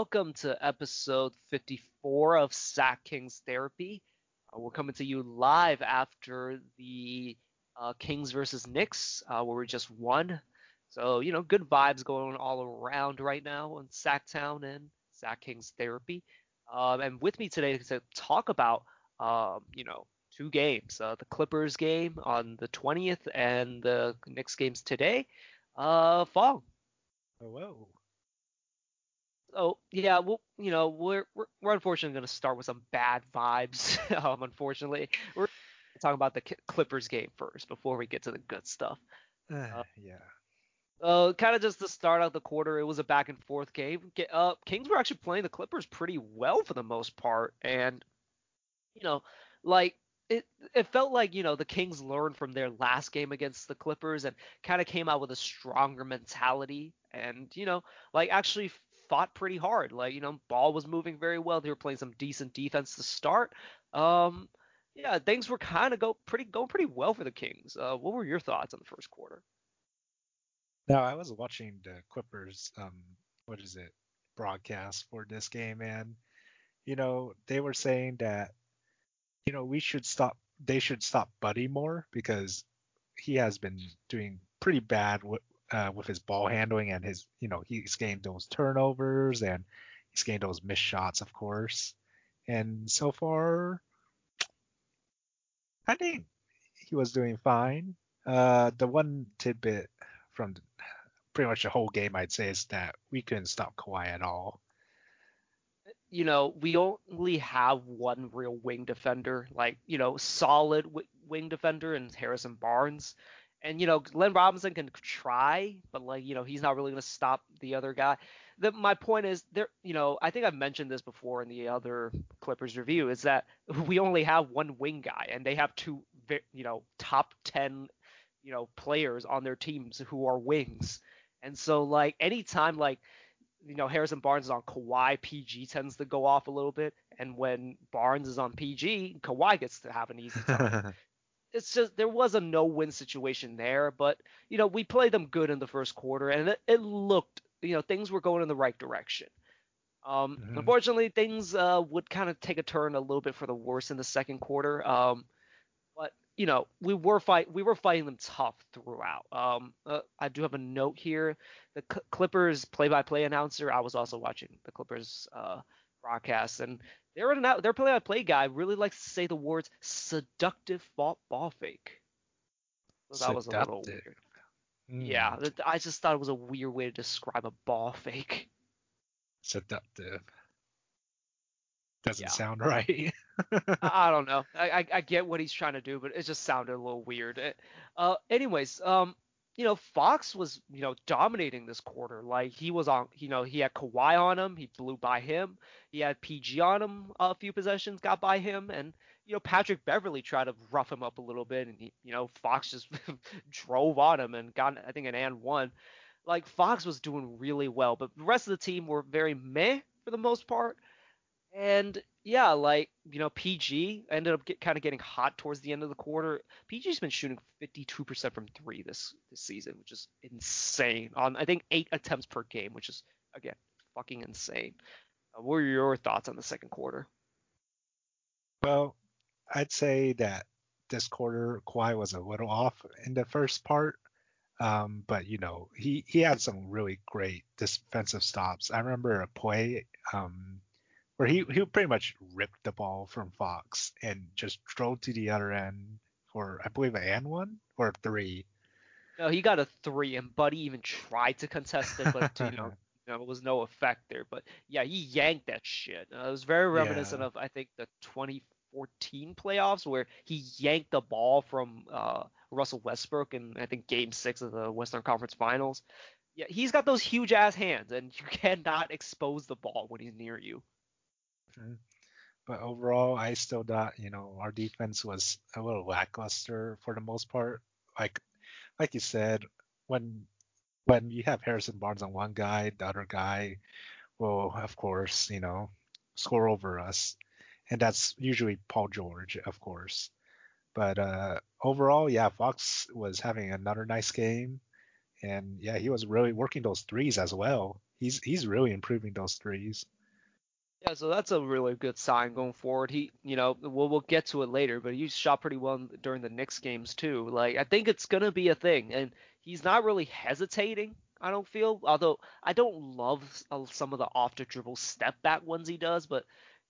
Welcome to episode 54 of Sack King's Therapy. We're coming to you live after the Kings versus Knicks, where we just won. So, you know, good vibes going all around right now in Sacktown and Sack King's Therapy. And with me today to talk about, two games. The Clippers game on the 20th and the Knicks games today. Fong. Hello. Oh, yeah, well, you know, we're unfortunately going to start with some bad vibes, unfortunately. We're talking about the Clippers game first before we get to the good stuff. Kind of just to start out the quarter, it was a back-and-forth game. Kings were actually playing the Clippers pretty well for the most part, and, you know, like, it felt like, you know, the Kings learned from their last game against the Clippers and kind of came out with a stronger mentality and, you know, like, actually fought pretty hard. Like, you know, ball was moving very well. They were playing some decent defense to start. Yeah, things were kind of going pretty well for the Kings. What were your thoughts on the first quarter? No, I was watching the Clippers, broadcast for this game, and, you know, they were saying that, you know, they should stop Buddy more because he has been doing pretty bad with his ball handling and his, you know, he's gained those turnovers and he's gained those missed shots, of course. And so far, I think he was doing fine. The one tidbit from pretty much the whole game, I'd say, is that we couldn't stop Kawhi at all. You know, we only have one real wing defender, like, you know, solid wing defender in Harrison Barnes. And, you know, Glenn Robinson can try, but, like, you know, he's not really going to stop the other guy. My point is, you know, I think I've mentioned this before in the other Clippers review, is that we only have one wing guy, and they have two, you know, top 10, you know, players on their teams who are wings. And so, like, anytime, like, you know, Harrison Barnes is on Kawhi, PG tends to go off a little bit. And when Barnes is on PG, Kawhi gets to have an easy time. It's just there was a no-win situation there. But, you know, we played them good in the first quarter. And it looked, you know, things were going in the right direction. Unfortunately, things would kind of take a turn a little bit for the worse in the second quarter. But, you know, we were fighting them tough throughout. I do have a note here. The Clippers play-by-play announcer, I was also watching the Clippers broadcast, and their play-by-play guy really likes to say the words "seductive ball fake." So that was a little weird. Yeah, I just thought it was a weird way to describe a ball fake. Seductive doesn't sound right. I don't know. I get what he's trying to do, but it just sounded a little weird. Anyways, you know, Fox was, you know, dominating this quarter. Like, he was on, you know, he had Kawhi on him. He blew by him. He had PG on him. A few possessions got by him. And, you know, Patrick Beverley tried to rough him up a little bit. And, you know, Fox just drove on him and got, I think, an and one. Like, Fox was doing really well. But the rest of the team were very meh for the most part. And, yeah, like, you know, PG ended up getting hot towards the end of the quarter. PG's been shooting 52% from three this season, which is insane. On, I think, 8 attempts per game, which is, again, fucking insane. What were your thoughts on the second quarter? Well, I'd say that this quarter, Kawhi was a little off in the first part. But, you know, he had some really great defensive stops. I remember a play where he pretty much ripped the ball from Fox and just drove to the other end for, I believe, an and one or a three. No, he got a three, and Buddy even tried to contest it, but, you know, it was no effect there. But, yeah, he yanked that shit. It was very reminiscent of, I think, the 2014 playoffs where he yanked the ball from Russell Westbrook in, I think, Game 6 of the Western Conference Finals. Yeah, he's got those huge-ass hands, and you cannot expose the ball when he's near you. But overall, I still thought, you know, our defense was a little lackluster for the most part. Like you said, when you have Harrison Barnes on one guy, the other guy will, of course, you know, score over us, and that's usually Paul George, of course. But overall, yeah, Fox was having another nice game, and yeah, he was really working those threes as well. He's really improving those threes. Yeah, so that's a really good sign going forward. He, you know, we'll get to it later, but he shot pretty well during the Knicks games too. Like, I think it's gonna be a thing, and he's not really hesitating. I don't feel, although I don't love some of the off the dribble step back ones he does, but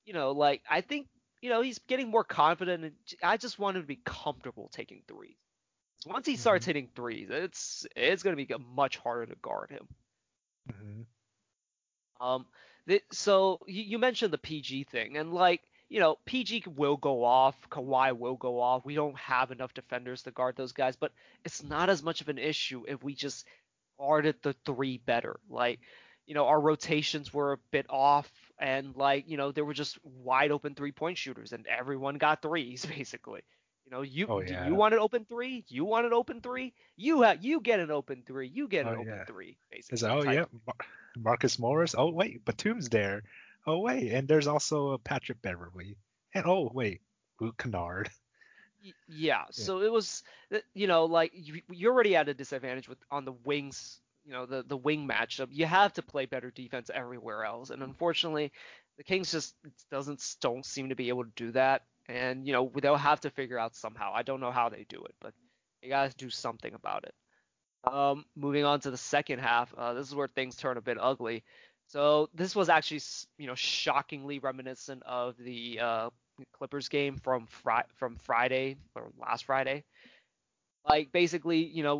you know, like I think you know he's getting more confident, and I just want him to be comfortable taking threes. So once he starts hitting threes, it's gonna be much harder to guard him. So you mentioned the PG thing, and like, you know, PG will go off, Kawhi will go off. We don't have enough defenders to guard those guys, but it's not as much of an issue if we just guarded the three better. Like, you know, our rotations were a bit off, and like, you know, there were just wide open 3-point shooters, and everyone got threes basically. You know, you want an open three? You want an open three? You get an open three. You get an open three, basically. It's, Marcus Morris. Oh, wait, Batum's there. Oh, wait, and there's also Patrick Beverley. And, oh, wait, Luke Kennard. Yeah, so it was, you know, like, you're already at a disadvantage on the wings, you know, the wing matchup. You have to play better defense everywhere else, and unfortunately, the Kings just don't seem to be able to do that. And, you know, they'll have to figure out somehow. I don't know how they do it, but they got to do something about it. Moving on to the second half, this is where things turn a bit ugly. So this was actually, you know, shockingly reminiscent of the Clippers game from Friday or last Friday. Like, basically, you know,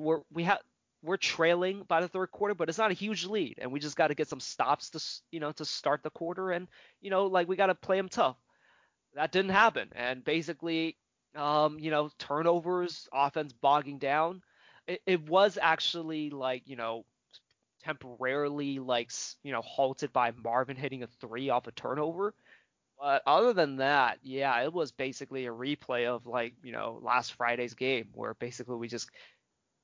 we're trailing by the third quarter, but it's not a huge lead, and we just got to get some stops to, you know, to start the quarter, and, you know, like, we got to play them tough. That didn't happen, and basically, you know, turnovers, offense bogging down. It was actually, like, you know, temporarily, like, you know, halted by Marvin hitting a three off a turnover. But other than that, yeah, it was basically a replay of, like, you know, last Friday's game, where basically we just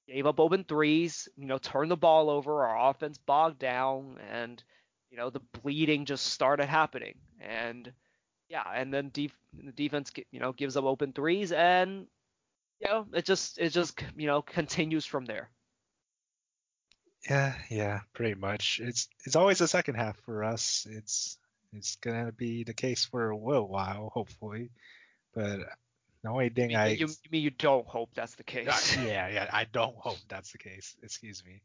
gave up open threes, you know, turned the ball over, our offense bogged down, and, you know, the bleeding just started happening, and... yeah, and then the defense, you know, gives up open threes, and you know it just you know continues from there. Yeah, pretty much. It's always the second half for us. It's gonna be the case for a little while, hopefully. But the only thing you mean you don't hope that's the case? Yeah, I don't hope that's the case. Excuse me.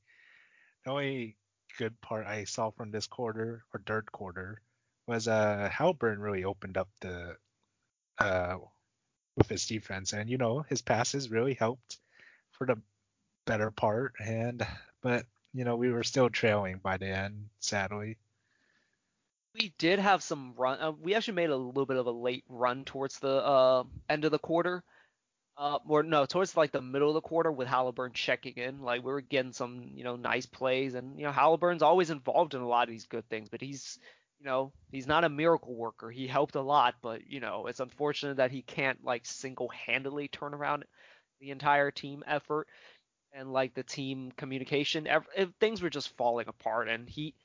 The only good part I saw from this quarter or third quarter was Haliburton really opened up the with his defense, and you know his passes really helped for the better part, but you know we were still trailing by the end, sadly. We did have some run. We actually made a little bit of a late run towards the end of the quarter, towards like the middle of the quarter with Haliburton checking in. Like we were getting some, you know, nice plays, and you know Halliburton's always involved in a lot of these good things, but you know, he's not a miracle worker. He helped a lot, but, you know, it's unfortunate that he can't, like, single-handedly turn around the entire team effort and, like, the team communication. Things were just falling apart, and he,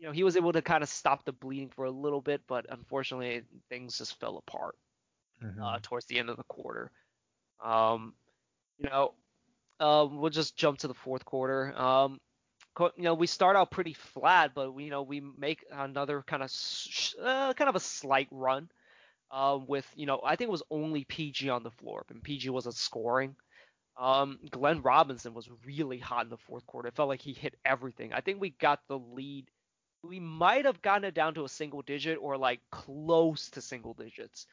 you know, he was able to kind of stop the bleeding for a little bit, but unfortunately things just fell apart towards the end of the quarter. You know, we'll just jump to the fourth quarter. You know, we start out pretty flat, but we, you know, we make another kind of a slight run with, you know, I think it was only PG on the floor, and PG wasn't scoring. Glenn Robinson was really hot in the fourth quarter. It felt like he hit everything. I think we got the lead. We might have gotten it down to a single digit or like close to single digits.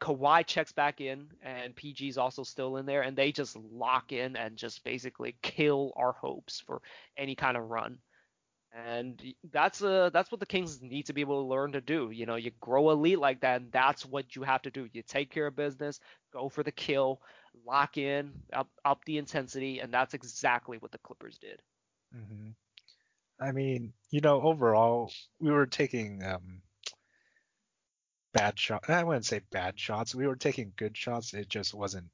Kawhi checks back in, and PG's also still in there, and they just lock in and just basically kill our hopes for any kind of run. And that's what the Kings need to be able to learn to do. You know, you grow a lead like that, and that's what you have to do. You take care of business, go for the kill, lock in, up the intensity, and that's exactly what the Clippers did. I mean, you know, overall, we were taking bad shots. I wouldn't say bad shots. We were taking good shots. It just wasn't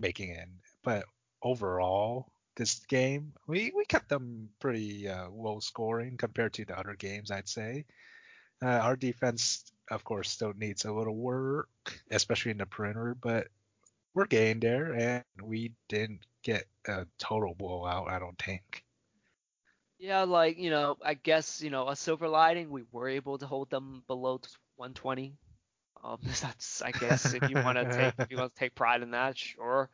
making it. But overall, this game, we kept them pretty low scoring compared to the other games, I'd say. Our defense, of course, still needs a little work, especially in the perimeter. But we're getting there, and we didn't get a total blowout, I don't think. Yeah, like, you know, I guess, you know, a silver lining, we were able to hold them below 120. That's, I guess, if you want to take pride in that, sure.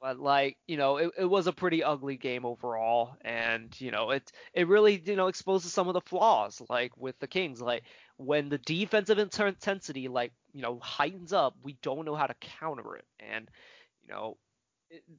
But, like, you know, it was a pretty ugly game overall. And, you know, it really, you know, exposes some of the flaws, like, with the Kings. Like, when the defensive intensity, like, you know, heightens up, we don't know how to counter it. And, you know,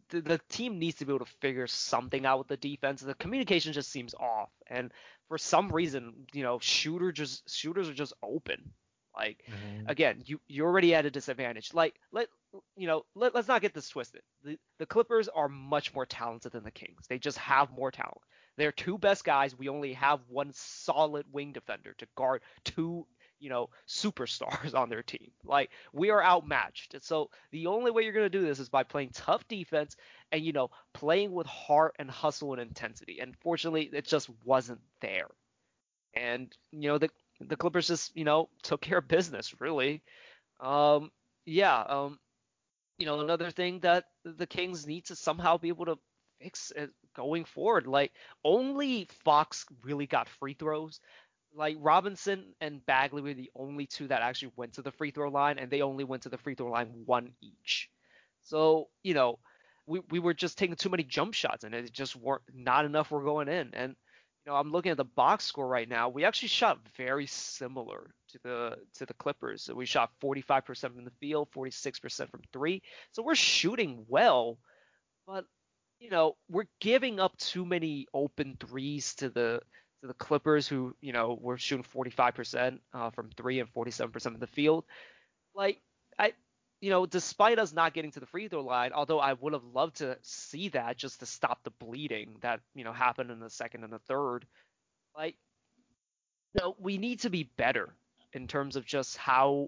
the team needs to be able to figure something out with the defense. The communication just seems off. And for some reason, you know, shooters are just open. Like, again, you're already at a disadvantage. Like, let's not get this twisted. The Clippers are much more talented than the Kings. They just have more talent. Their two best guys, we only have one solid wing defender to guard two, you know, superstars on their team. Like, we are outmatched. So the only way you're going to do this is by playing tough defense and, you know, playing with heart and hustle and intensity. And fortunately, it just wasn't there. And, you know, the Clippers just, you know, took care of business, really. You know, another thing that the Kings need to somehow be able to fix going forward. Like, only Fox really got free throws. Like, Robinson and Bagley were the only two that actually went to the free throw line, and they only went to the free throw line one each. So, you know, we were just taking too many jump shots, and it just not enough were going in. And, you know, I'm looking at the box score right now. We actually shot very similar to the Clippers. So we shot 45% from the field, 46% from three. So we're shooting well, but, you know, we're giving up too many open threes to the Clippers, who, you know, were shooting 45% from three and 47% from the field. Like, you know, despite us not getting to the free throw line, although I would have loved to see that just to stop the bleeding that, you know, happened in the second and the third, like, you know, we need to be better in terms of just our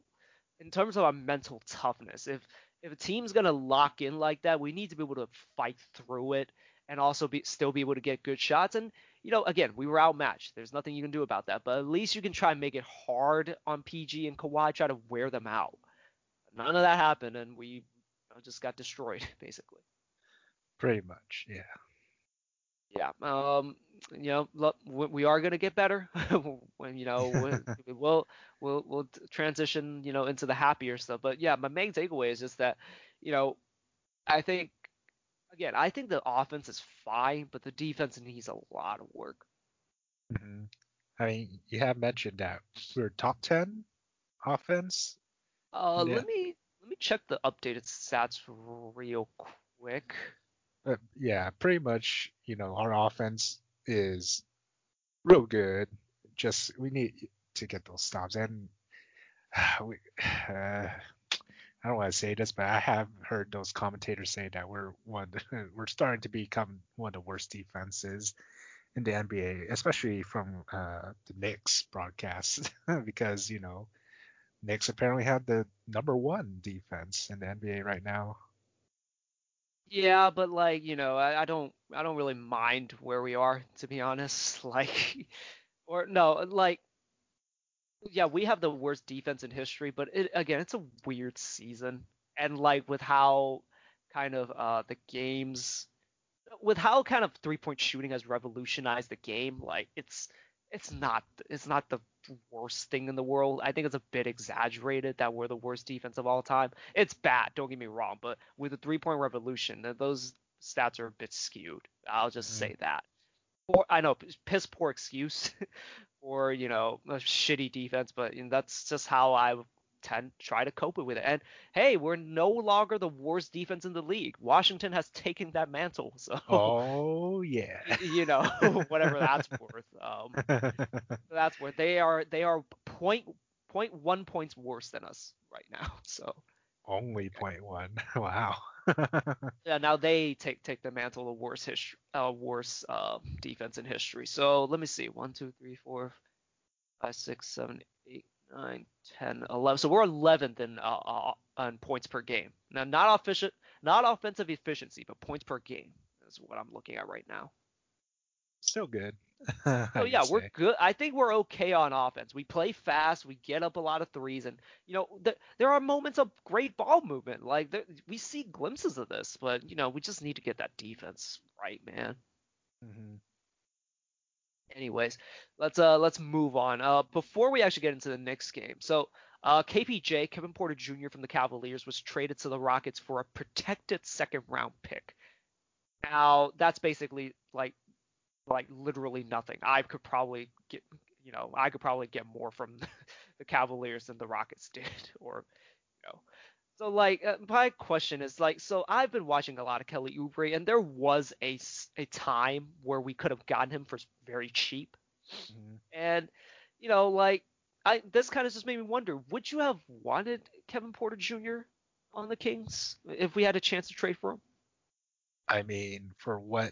mental toughness. If a team's going to lock in like that, we need to be able to fight through it and also still be able to get good shots. And, you know, again, we were outmatched. There's nothing you can do about that, but at least you can try and make it hard on PG and Kawhi, try to wear them out. None of that happened, and we, you know, just got destroyed, basically. Pretty much, yeah. Yeah, you know, look, we are going to get better. When, you know, we'll transition, you know, into the happier stuff. But, yeah, my main takeaway is just that, you know, I think the offense is fine, but the defense needs a lot of work. Mm-hmm. I mean, you have mentioned that we're top 10 offense. Yeah. Let me check the updated stats real quick. Yeah, pretty much, you know, our offense is real good. Just, we need to get those stops. And I don't want to say this, but I have heard those commentators say that we're starting to become one of the worst defenses in the NBA, especially from the Knicks broadcast, because, you know, Knicks apparently have the number one defense in the NBA right now. Yeah, but, like, you know, I don't really mind where we are, to be honest. Like, or no, like, yeah, we have the worst defense in history, but it's a weird season. And, like, with how kind of the games, with how kind of 3-point shooting has revolutionized the game, like, it's not the worst thing in the world. I think it's a bit exaggerated that we're the worst defense of all time. It's bad, don't get me wrong, but with the 3-point revolution, those stats are a bit skewed. I'll just say that. I know, piss poor excuse for, you know, a shitty defense, but, you know, that's just how I try to cope with it. And hey, we're no longer the worst defense in the league. Washington has taken that mantle. So, oh yeah, you know, whatever that's worth. That's worth. They are 0.1 points worse than us right now. So only 0.1. Wow. Yeah. Now they take the mantle of worst defense in history. So let me see. 1, 2, 3, 4, 5, 6, 7, 8. 9, 10, 11. So we're 11th in points per game. Now, not offensive efficiency, but points per game is what I'm looking at right now. Still good. Oh, yeah, we're good. I think we're okay on offense. We play fast. We get up a lot of threes. And, you know, there are moments of great ball movement. Like, we see glimpses of this. But, you know, we just need to get that defense right, man. Mm-hmm. Anyways, let's move on. Before we actually get into the Knicks game, so KPJ, Kevin Porter Jr. from the Cavaliers, was traded to the Rockets for a protected second round pick. Now that's basically like literally nothing. I could probably get more from the Cavaliers than the Rockets did, or you know. So, my question is, so I've been watching a lot of Kelly Oubre, and there was a time where we could have gotten him for very cheap. Mm-hmm. And, this kind of just made me wonder, would you have wanted Kevin Porter Jr. on the Kings if we had a chance to trade for him? I mean, for what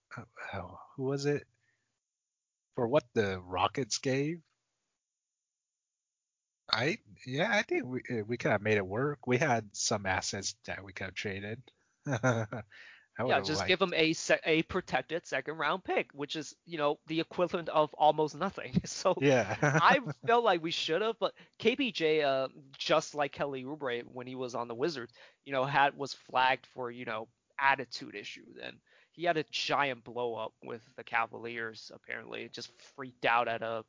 – who was it? For what the Rockets gave? I think we could have made it work. We had some assets that we could have traded. Give him a protected second round pick, which is the equivalent of almost nothing. So yeah, I felt like we should have. But KPJ, just like Kelly Oubre when he was on the Wizards, was flagged for attitude issues, and he had a giant blow up with the Cavaliers. Apparently, just freaked out on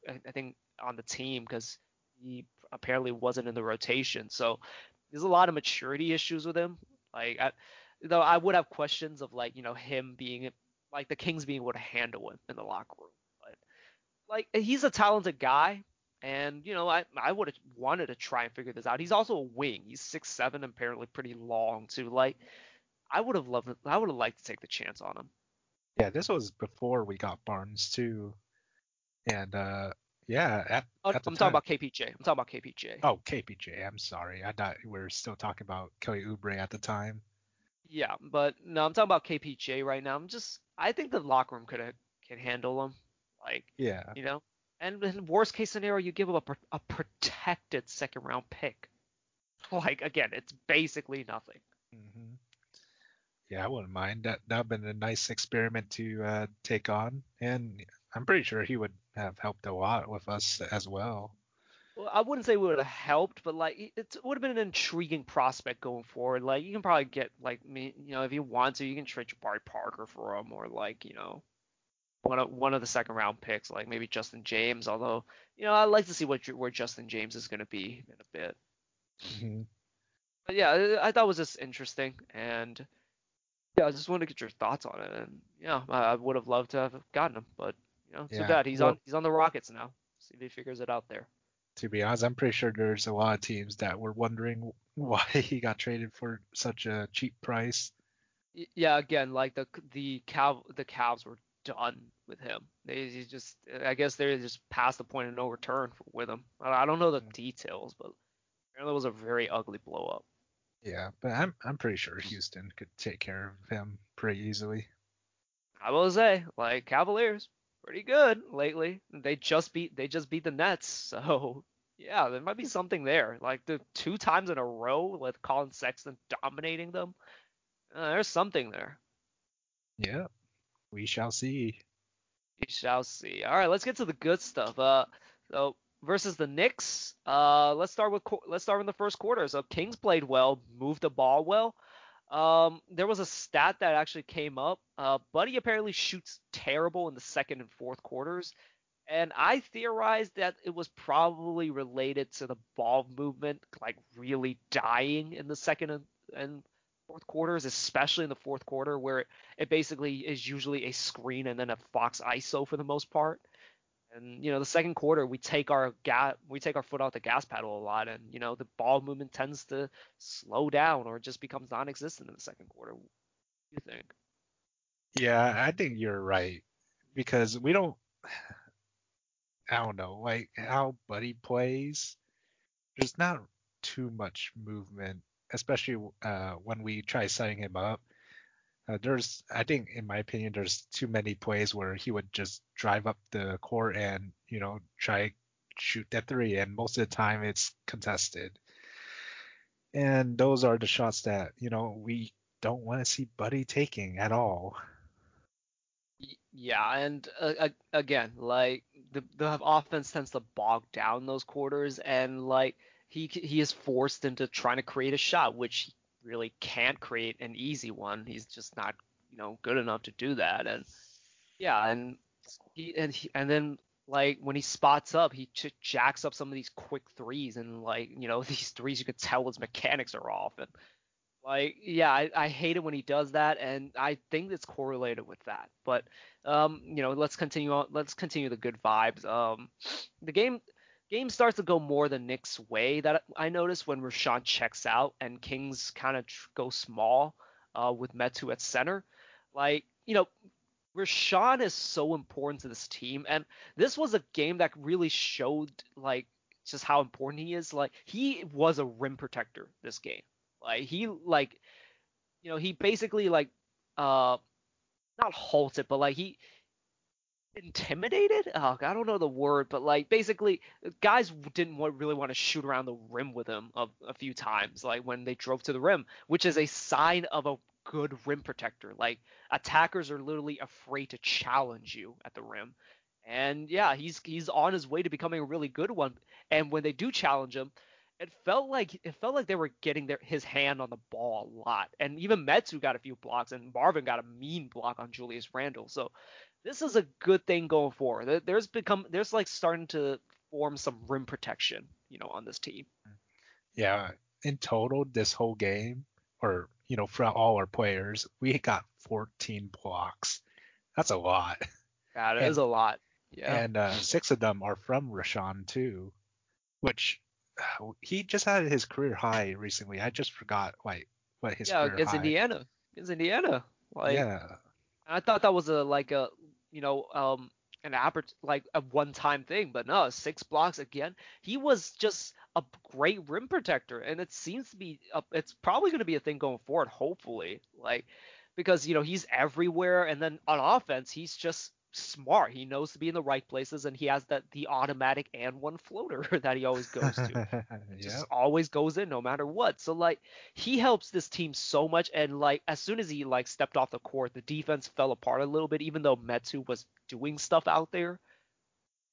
the team because he apparently wasn't in the rotation. So there's a lot of maturity issues with him. I would have questions of him being the Kings being able to handle him in the locker room. But he's a talented guy, and I would have wanted to try and figure this out. He's also a wing. He's 6'7", apparently pretty long too. I would have liked to take the chance on him. Yeah, this was before we got Barnes too, and yeah, I'm talking about KPJ. Oh, KPJ. I'm sorry. I thought we were still talking about Kelly Oubre at the time. Yeah, but no, I'm talking about KPJ right now. I think the locker room can handle him. And in worst case scenario, you give him a protected second round pick. Again, it's basically nothing. Mm-hmm. Yeah, I wouldn't mind. That would have been a nice experiment to take on, and I'm pretty sure he would have helped a lot with us as well. Well, I wouldn't say we would have helped, but it would have been an intriguing prospect going forward. You can probably get if you want to, you can trade Jabari Parker for him, or one of the second round picks, maybe Justin James. Although I'd like to see where Justin James is going to be in a bit. Mm-hmm. But yeah, I thought it was just interesting, and yeah, I just wanted to get your thoughts on it. And yeah, I would have loved to have gotten him, but. Too bad. He's on the Rockets now. See if he figures it out there. To be honest, I'm pretty sure there's a lot of teams that were wondering why he got traded for such a cheap price. Yeah, again, the Cavs were done with him. They're just past the point of no return with him. I don't know the details, but apparently it was a very ugly blow up. Yeah, but I'm pretty sure Houston could take care of him pretty easily. I will say, Cavaliers, pretty good lately. They just beat the Nets, so yeah, there might be something there. The 2 times in a row with Colin Sexton dominating them, there's something there. Yeah, we shall see. All right, let's get to the good stuff. So versus the Knicks, let's start with the first quarter. So Kings played well, moved the ball well. There was a stat that actually came up. Buddy apparently shoots terrible in the second and fourth quarters, and I theorized that it was probably related to the ball movement, really dying in the second and fourth quarters, especially in the fourth quarter, where it basically is usually a screen and then a Fox ISO for the most part. And the second quarter we take our foot off the gas pedal a lot, and the ball movement tends to slow down or just becomes non-existent in the second quarter. What do you think? Yeah, I think you're right, because I don't know how Buddy plays. There's not too much movement, especially when we try setting him up. In my opinion, there's too many plays where he would just drive up the court and, try shoot that three. And most of the time it's contested. And those are the shots that, we don't want to see Buddy taking at all. Yeah. And again, the offense tends to bog down those quarters, and he is forced into trying to create a shot, which he really can't create an easy one. He's just not good enough to do that. And yeah, and and then like when he spots up, he jacks up some of these quick threes, and like, you know, these threes you could tell his mechanics are off. And like, yeah, I hate it when he does that, and I think it's correlated with that. But you know, let's continue on. Let's continue the good vibes. The game starts to go more the Knicks' way. That I noticed when Richaun checks out and Kings kind of go small with Metu at center. Like, you know, Richaun is so important to this team, and this was a game that really showed like just how important he is. Like, he was a rim protector this game. Like, he, like, you know, he basically like not halted, but like he intimidated. Oh, I don't know the word, but like basically guys didn't really want to shoot around the rim with him a few times, like when they drove to the rim, which is a sign of a good rim protector. Like, attackers are literally afraid to challenge you at the rim, and yeah, he's on his way to becoming a really good one. And when they do challenge him, it felt like they were getting his hand on the ball a lot. And even Metu got a few blocks, and Marvin got a mean block on Julius Randle. So this is a good thing going forward. There's like starting to form some rim protection, you know, on this team. Yeah, in total this whole game, or you know, for all our players, we got 14 blocks. That's a lot. Yeah, that is a lot. Yeah. And 6 of them are from Richaun too, which he just had his career high recently. I just forgot like what his career high. Yeah, It's Indiana. Like, yeah. I thought that was a one-time thing, but no, 6 blocks again. He was just a great rim protector, and it seems to be it's probably going to be a thing going forward, hopefully, like, because, you know, he's everywhere. And then on offense, he's just smart. He knows to be in the right places, and he has the automatic and one floater that he always goes to. Yep. Just always goes in no matter what. So like, he helps this team so much. And like, as soon as he like stepped off the court, the defense fell apart a little bit, even though Metu was doing stuff out there.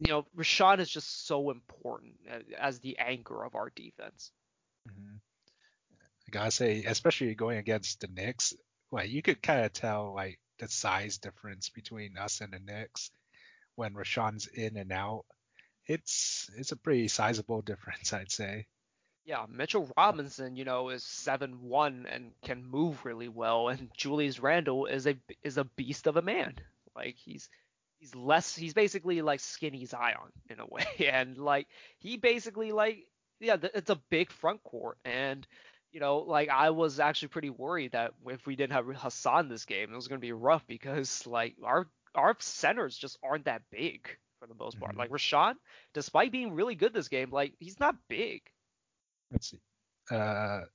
You know, Richaun is just so important as the anchor of our defense. Mm-hmm. I gotta say, especially going against the Knicks, like, you could kind of tell like the size difference between us and the Knicks when Rashawn's in and out. It's a pretty sizable difference, I'd say. Yeah, Mitchell Robinson, you know, is 7'1" and can move really well, and Julius Randle is a beast of a man. Like, he's basically like skinny Zion in a way, and like, he basically like, yeah, it's a big front court. And you know, like, I was actually pretty worried that if we didn't have Hassan this game, it was going to be rough, because like our centers just aren't that big for the most part. Mm-hmm. Like, Richaun, despite being really good this game, like, he's not big. Let's see.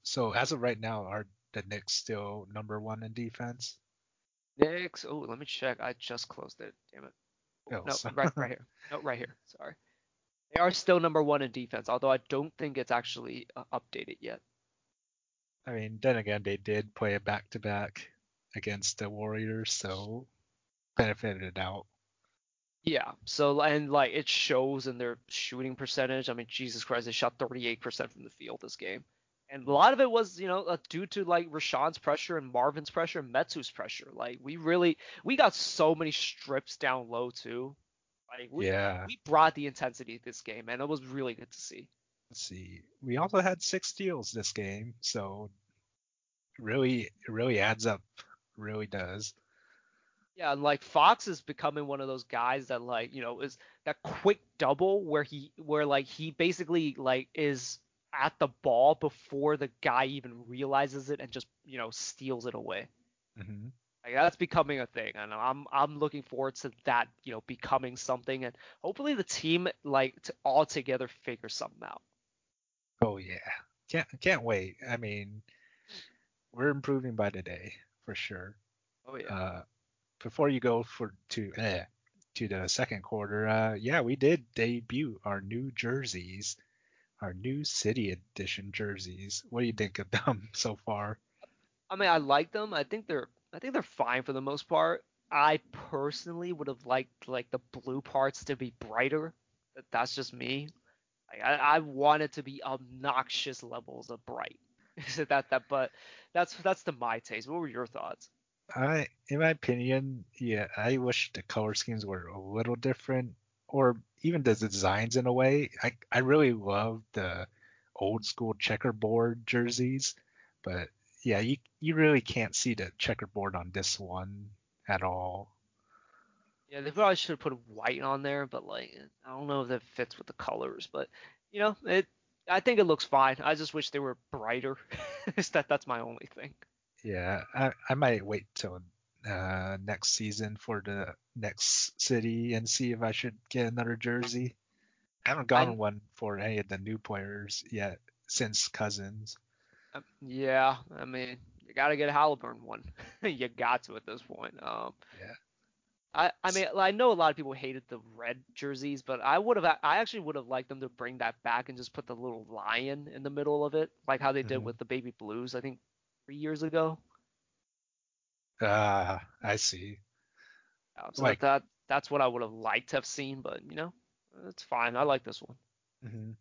So as of right now, are the Knicks still number 1 in defense? Knicks. Oh, let me check. I just closed it. Damn it. Oh, no, right here. No, right here. Sorry. They are still number 1 in defense, although I don't think it's actually updated yet. I mean, then again, they did play a back-to-back against the Warriors, so benefited it out. Yeah, so, and like, it shows in their shooting percentage. I mean, Jesus Christ, they shot 38% from the field this game. And a lot of it was, you know, due to like Rashawn's pressure and Marvin's pressure and Metsu's pressure. Like, we got so many strips down low too. Like, we brought the intensity to this game, and it was really good to see. Let's see. We also had 6 steals this game, so it really adds up. It really does. Yeah, and like, Fox is becoming one of those guys that, like, you know, is that quick double where he basically like is at the ball before the guy even realizes it and just, you know, steals it away. Mm-hmm. Like, that's becoming a thing, and I'm looking forward to that, you know, becoming something, and hopefully the team like all together figure something out. Oh yeah, can't wait. I mean, we're improving by the day for sure. Oh yeah. Before you go to the second quarter, we did debut our new jerseys, our new City Edition jerseys. What do you think of them so far? I mean, I like them. I think they're fine for the most part. I personally would have liked like the blue parts to be brighter. That's just me. Like, I want it to be obnoxious levels of bright. But that's to my taste. What were your thoughts? in my opinion, yeah, I wish the color schemes were a little different, or even the designs in a way. I really love the old school checkerboard jerseys, but yeah, you really can't see the checkerboard on this one at all. Yeah, they probably should have put white on there, but like, I don't know if that fits with the colors, but you know, I think it looks fine. I just wish they were brighter. That's my only thing. Yeah, I might wait till next season for the next city and see if I should get another jersey. I haven't gotten one for any of the new players yet since Cousins. Yeah, I mean, you got to get a Haliburton one. You got to at this point. Yeah. I mean, I know a lot of people hated the red jerseys, but I actually would have liked them to bring that back and just put the little lion in the middle of it, like how they did with the baby blues, I think 3 years ago. I see. So like that's what I would have liked to have seen, but you know, it's fine. I like this one. Mm-hmm.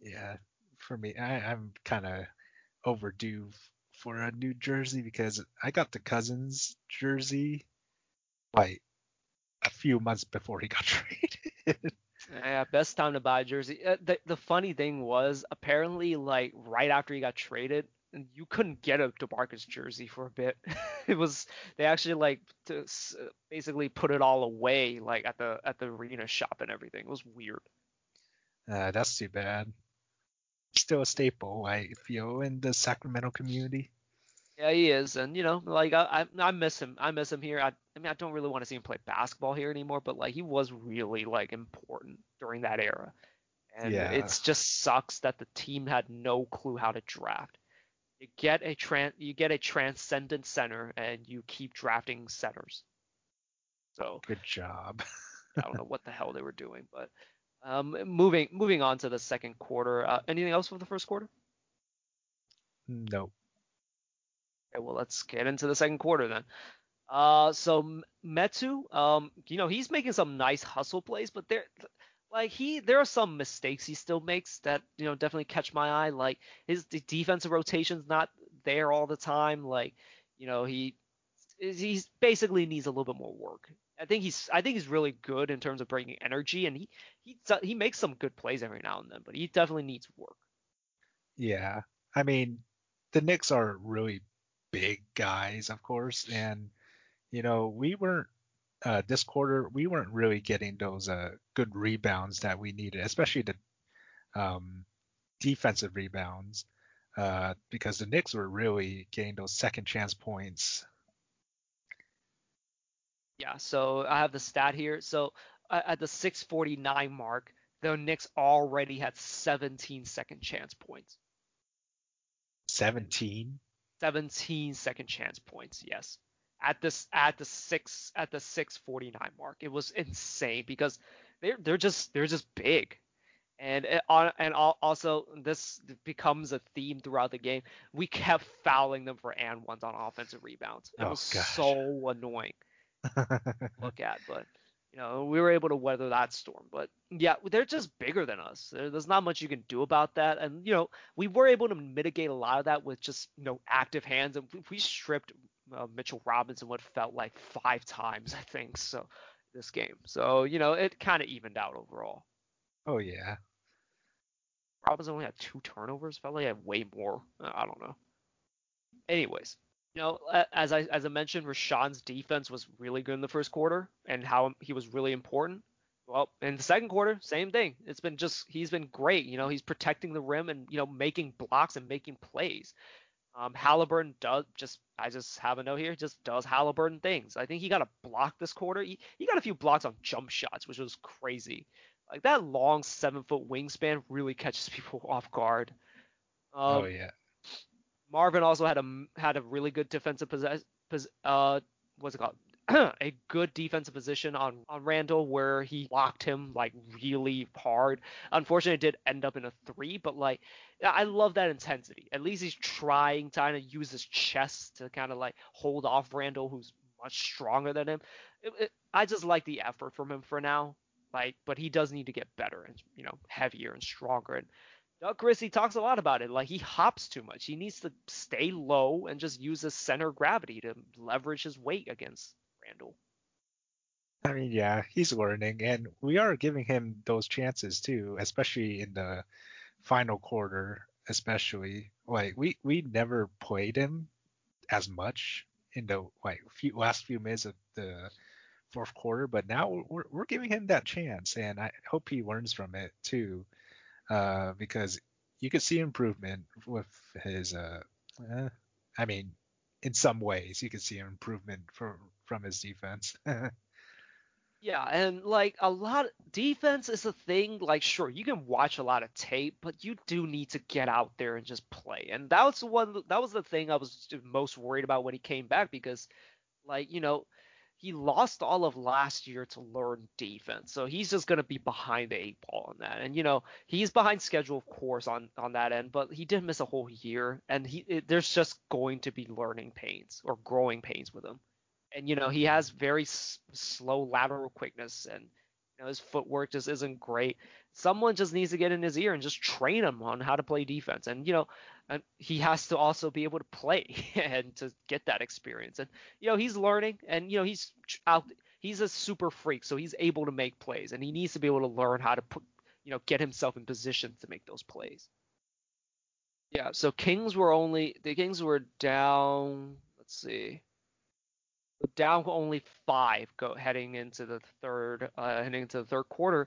Yeah, for me, I'm kind of overdue for a new jersey because I got the Cousins jersey like a few months before he got traded. Yeah, best time to buy a jersey. The funny thing was, apparently, like right after he got traded, you couldn't get a DeMarcus jersey for a bit. They actually like basically put it all away, like at the arena shop and everything. It was weird. That's too bad. Still a staple, I feel, in the Sacramento community. Yeah, he is, and you know, like I miss him. I miss him here. I mean, I don't really want to see him play basketball here anymore, but like he was really like important during that era, and yeah. It just sucks that the team had no clue how to draft. You get a transcendent center, and you keep drafting centers. So good job. I don't know what the hell they were doing, but moving on to the second quarter. Anything else for the first quarter? Nope. Okay, well, let's get into the second quarter then. So Metu, you know, he's making some nice hustle plays, but there are some mistakes he still makes that, you know, definitely catch my eye. Like the defensive rotation's not there all the time. Like, you know, he basically needs a little bit more work. I think he's really good in terms of bringing energy, and he makes some good plays every now and then, but he definitely needs work. Yeah, I mean, the Knicks are really big guys, of course, and you know, we weren't this quarter we weren't really getting those good rebounds that we needed, especially the defensive rebounds, because the Knicks were really getting those second chance points. Yeah, so I have the stat here. So at the 6:49 mark, the Knicks already had 17 second chance points. 17 second chance points, yes. At the 6:49 mark, it was insane because they're just big, and also this becomes a theme throughout the game. We kept fouling them for and ones on offensive rebounds. It was so annoying to look at, but you know, we were able to weather that storm. But yeah, they're just bigger than us. There's not much you can do about that. And, you know, we were able to mitigate a lot of that with just, you know, active hands. And we stripped Mitchell Robinson what felt like 5 times, I think, so this game. So, you know, it kind of evened out overall. Oh, yeah. Robinson only had 2 turnovers. Felt like he had way more. I don't know. Anyways. You know, as I mentioned, Richaun's defense was really good in the first quarter and how he was really important. Well, in the second quarter, same thing. It's been just, he's been great. You know, he's protecting the rim and, you know, making blocks and making plays. Haliburton does Haliburton things. I think he got a block this quarter. He got a few blocks on jump shots, which was crazy. Like that long 7-foot wingspan really catches people off guard. Oh, yeah. Marvin also had a really good defensive a good defensive position on Randle where he blocked him like really hard. Unfortunately, it did end up in a 3, but like I love that intensity. At least he's trying to use his chest to kind of like hold off Randle, who's much stronger than him. I just like the effort from him for now. Like, but he does need to get better and, you know, heavier and stronger and Doug Christie talks a lot about it. Like, he hops too much. He needs to stay low and just use his center gravity to leverage his weight against Randle. I mean, yeah, he's learning, and we are giving him those chances too, especially in the final quarter. Especially, like, we never played him as much in the last few minutes of the fourth quarter, but now we're giving him that chance, and I hope he learns from it too, because you could see improvement with his I mean, in some ways you could see improvement from his defense. Yeah, and, like, a lot – defense is a thing. Like, sure, you can watch a lot of tape, but you do need to get out there and just play. And that was the thing I was most worried about when he came back, because, like, you know, he lost all of last year to learn defense. So he's just going to be behind the eight ball on that. And, you know, he's behind schedule, of course, on that end, but he did miss a whole year, and there's just going to be learning pains or growing pains with him. And, you know, he has very slow lateral quickness, and, you know, his footwork just isn't great. Someone just needs to get in his ear and just train him on how to play defense. And, you know, he has to also be able to play and to get that experience. And, you know, he's learning, and, you know, he's a super freak, so he's able to make plays, and he needs to be able to learn how to get himself in position to make those plays. Yeah, so Kings were down, let's see. Down only 5 heading into the third quarter,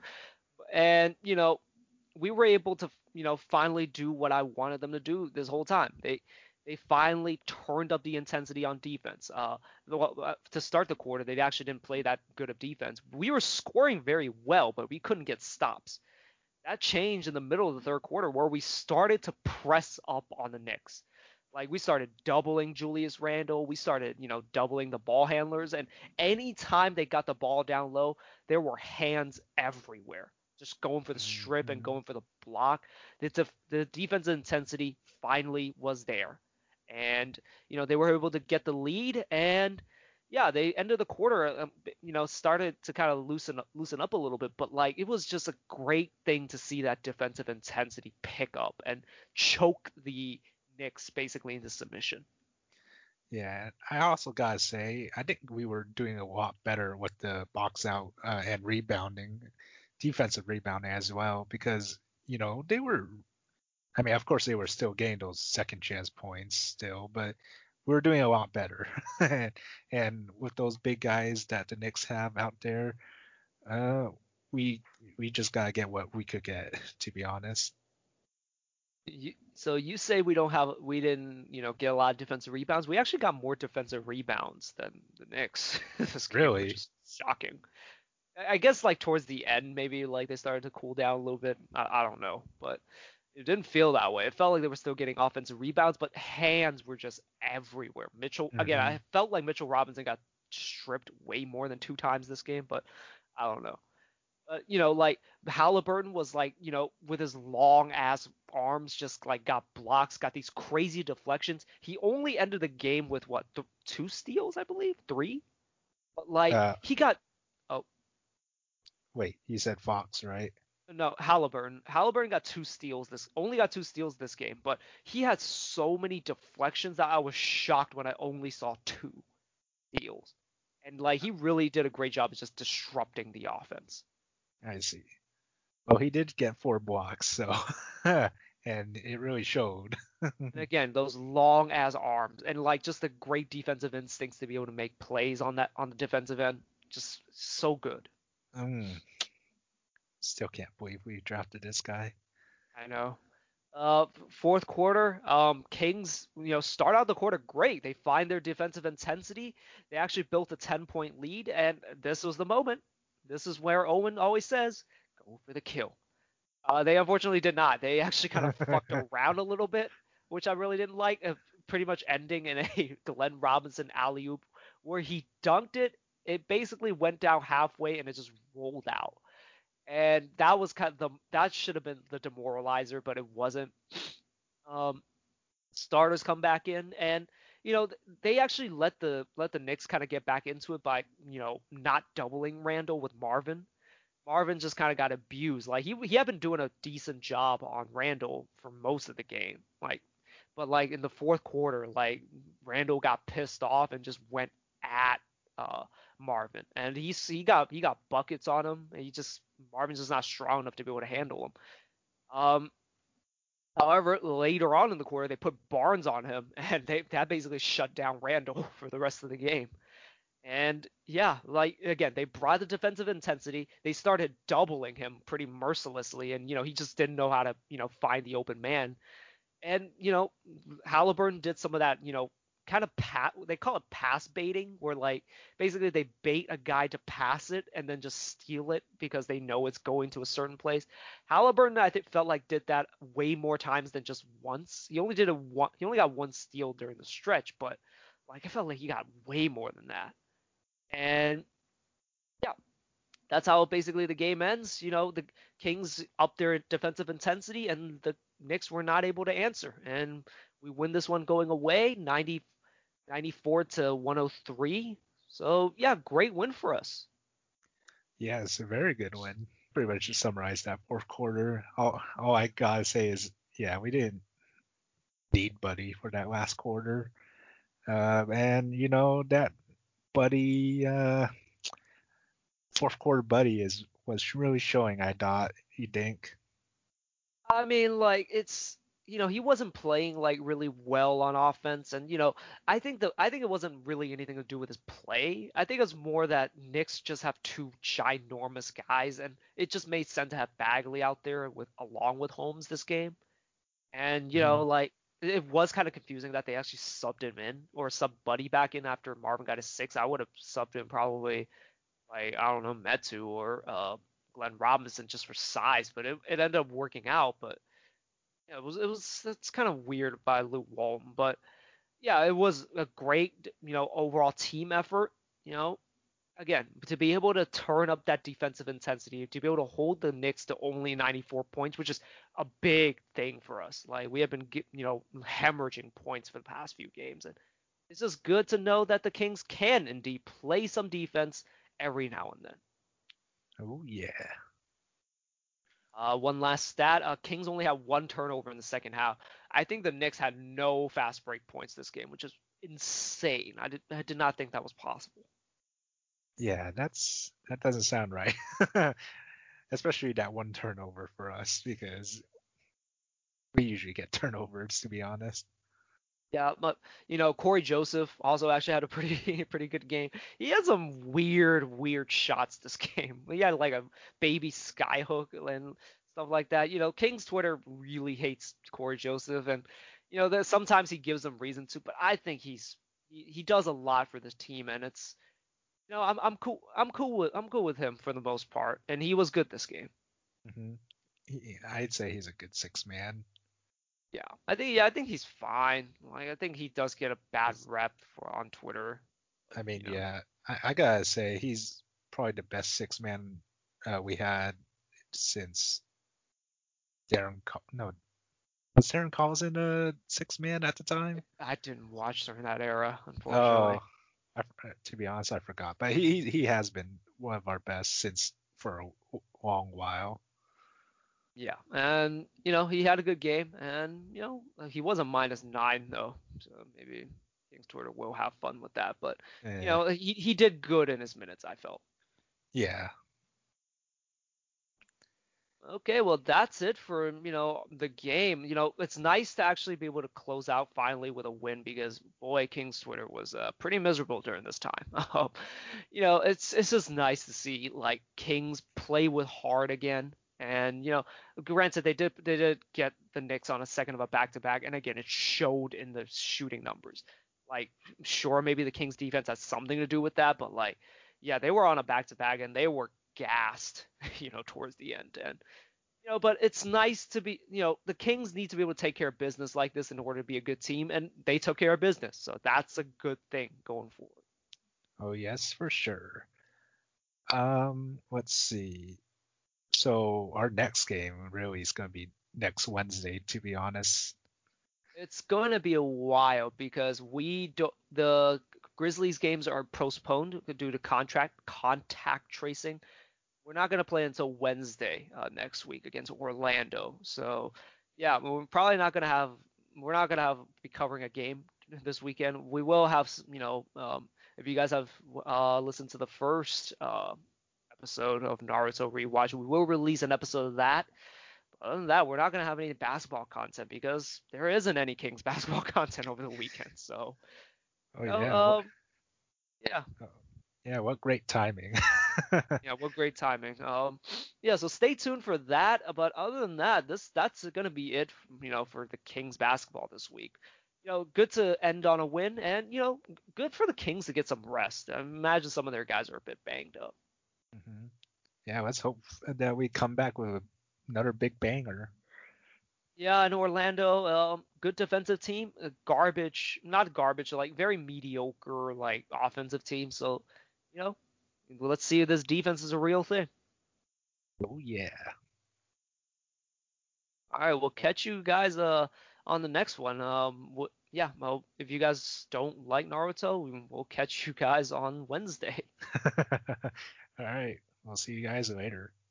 and, you know, we were able to, you know, finally do what I wanted them to do this whole time. They finally turned up the intensity on defense. To start the quarter, they actually didn't play that good of defense. We were scoring very well, but we couldn't get stops. That changed in the middle of the third quarter, where we started to press up on the Knicks. Like, we started doubling Julius Randle. We started, you know, doubling the ball handlers. And any time they got the ball down low, there were hands everywhere, just going for the strip and going for the block. The defense intensity finally was there. And, you know, they were able to get the lead. And, yeah, they ended the quarter, you know, started to kind of loosen up a little bit. But, like, it was just a great thing to see that defensive intensity pick up and choke the – Knicks basically into submission. Yeah, I also gotta say, I think we were doing a lot better with the box out and rebounding, defensive rebounding as well, because, you know, of course they were still getting those second chance points still, but we were doing a lot better. And with those big guys that the Knicks have out there, we just gotta get what we could get, to be honest. So you say we didn't, you know, get a lot of defensive rebounds. We actually got more defensive rebounds than the Knicks. This game, really? Which is shocking. I guess, like, towards the end, maybe, like, they started to cool down a little bit. I don't know, but it didn't feel that way. It felt like they were still getting offensive rebounds, but hands were just everywhere. Mitchell, again, I felt like Mitchell Robinson got stripped way more than 2 times this game, but I don't know. You know, like, Haliburton was, like, you know, with his long-ass arms, just, like, got blocks, got these crazy deflections. He only ended the game with, what, 2 steals, I believe? 3? But, like, he got... Oh. Wait, you said Fox, right? No, Haliburton. Haliburton got 2 steals this game, but he had so many deflections that I was shocked when I only saw 2 steals. And, like, he really did a great job of just disrupting the offense. I see. Well, he did get 4 blocks, so and it really showed. And again, those long ass arms, and, like, just the great defensive instincts to be able to make plays on the defensive end, just so good. Still can't believe we drafted this guy. I know. Fourth quarter, Kings, you know, start out the quarter great. They find their defensive intensity. They actually built a 10-point lead, and this was the moment. This is where Owen always says, go for the kill. They unfortunately did not. They actually kind of fucked around a little bit, which I really didn't like, pretty much ending in a Glenn Robinson alley-oop where he dunked it. It basically went down halfway, and it just rolled out. And that was kind of that should have been the demoralizer, but it wasn't. Starters come back in, and, you know, they actually let the Knicks kind of get back into it by, you know, not doubling Randle with Marvin. Marvin just kind of got abused. Like he had been doing a decent job on Randle for most of the game. But in the fourth quarter, Randle got pissed off and just went at Marvin, and he got buckets on him, and Marvin's just not strong enough to be able to handle him. However, later on in the quarter, they put Barnes on him, and that basically shut down Randle for the rest of the game. And yeah, again, they brought the defensive intensity. They started doubling him pretty mercilessly, and he just didn't know how to find the open man. And Haliburton did some of that kind of they call it pass baiting, where basically they bait a guy to pass it and then just steal it because they know it's going to a certain place. Haliburton, I think, felt like did that way more times than just once. He only got one steal during the stretch, but I felt like he got way more than that. And yeah, that's how basically the game ends. The Kings up their defensive intensity, and the Knicks were not able to answer, and we win this one going away, 94 to 103. So, yeah, great win for us. Yeah, it's a very good win. Pretty much just summarized that fourth quarter. All I got to say is, yeah, we didn't need Buddy for that last quarter. That Buddy, fourth quarter Buddy was really showing, I thought, you think? I mean, it's... he wasn't playing really well on offense, and I think it wasn't really anything to do with his play. I think it's more that Knicks just have two ginormous guys, and it just made sense to have Bagley out there along with Holmes this game. And it was kind of confusing that they actually subbed him in, or subbed Buddy back in after Marvin got his six. I would have subbed him probably Metu or Glenn Robinson just for size, but it ended up working out, but. Yeah, that's kind of weird by Luke Walton, but yeah, it was a great, overall team effort, again, to be able to turn up that defensive intensity, to be able to hold the Knicks to only 94 points, which is a big thing for us. We have been, hemorrhaging points for the past few games, and it's just good to know that the Kings can indeed play some defense every now and then. Oh, yeah. One last stat, Kings only had one turnover in the second half. I think the Knicks had no fast break points this game, which is insane. I did not think that was possible. Yeah, that doesn't sound right. Especially that one turnover for us, because we usually get turnovers, to be honest. Yeah, but Corey Joseph also actually had a pretty good game. He had some weird shots this game. He had a baby skyhook and stuff like that. King's Twitter really hates Corey Joseph, and sometimes he gives them reason to. But I think he does a lot for this team, and it's I'm cool with him for the most part, and he was good this game. Mm-hmm. I'd say he's a good sixth man. Yeah, I think he's fine. I think he does get a bad rep on Twitter. I mean, yeah, I gotta say he's probably the best six man we had since Darren. Was Darren Collison a six man at the time? I didn't watch during that era, unfortunately. Oh, to be honest, I forgot. But he has been one of our best since for a long while. Yeah, and he had a good game, and he was a -9 though, so maybe Kings Twitter will have fun with that. But he did good in his minutes, I felt. Yeah. Okay, well that's it for the game. It's nice to actually be able to close out finally with a win, because boy, Kings Twitter was pretty miserable during this time. It's just nice to see Kings play with heart again. And granted, they did get the Knicks on a second of a back-to-back, and again, it showed in the shooting numbers. Sure, maybe the Kings defense has something to do with that, but yeah, they were on a back-to-back, and they were gassed, towards the end. And but it's nice to be, the Kings need to be able to take care of business like this in order to be a good team, and they took care of business, so that's a good thing going forward. Oh yes, for sure. Let's see. So our next game really is going to be next Wednesday, to be honest. It's going to be a while because the Grizzlies games are postponed due to contact tracing. We're not going to play until Wednesday next week against Orlando. So, yeah, we're probably not going to have – we're not going to be covering a game this weekend. We will have, you know, if you guys have listened to the first episode of Naruto Rewatch, we will release an episode of that. Other than that, we're not going to have any basketball content because there isn't any Kings basketball content over the weekend. So, yeah, what great timing. Yeah, so stay tuned for that. But other than that, that's going to be it, you know, for the Kings basketball this week. You know, good to end on a win, and, you know, good for the Kings to get some rest. I imagine some of their guys are a bit banged up. Mm-hmm. Yeah, let's hope that we come back with another big banger. Yeah, and Orlando, good defensive team, very mediocre, offensive team. So, you know, let's see if this defense is a real thing. Oh, yeah. All right, we'll catch you guys on the next one. Well, if you guys don't like Naruto, we'll catch you guys on Wednesday. All right, we'll see you guys later.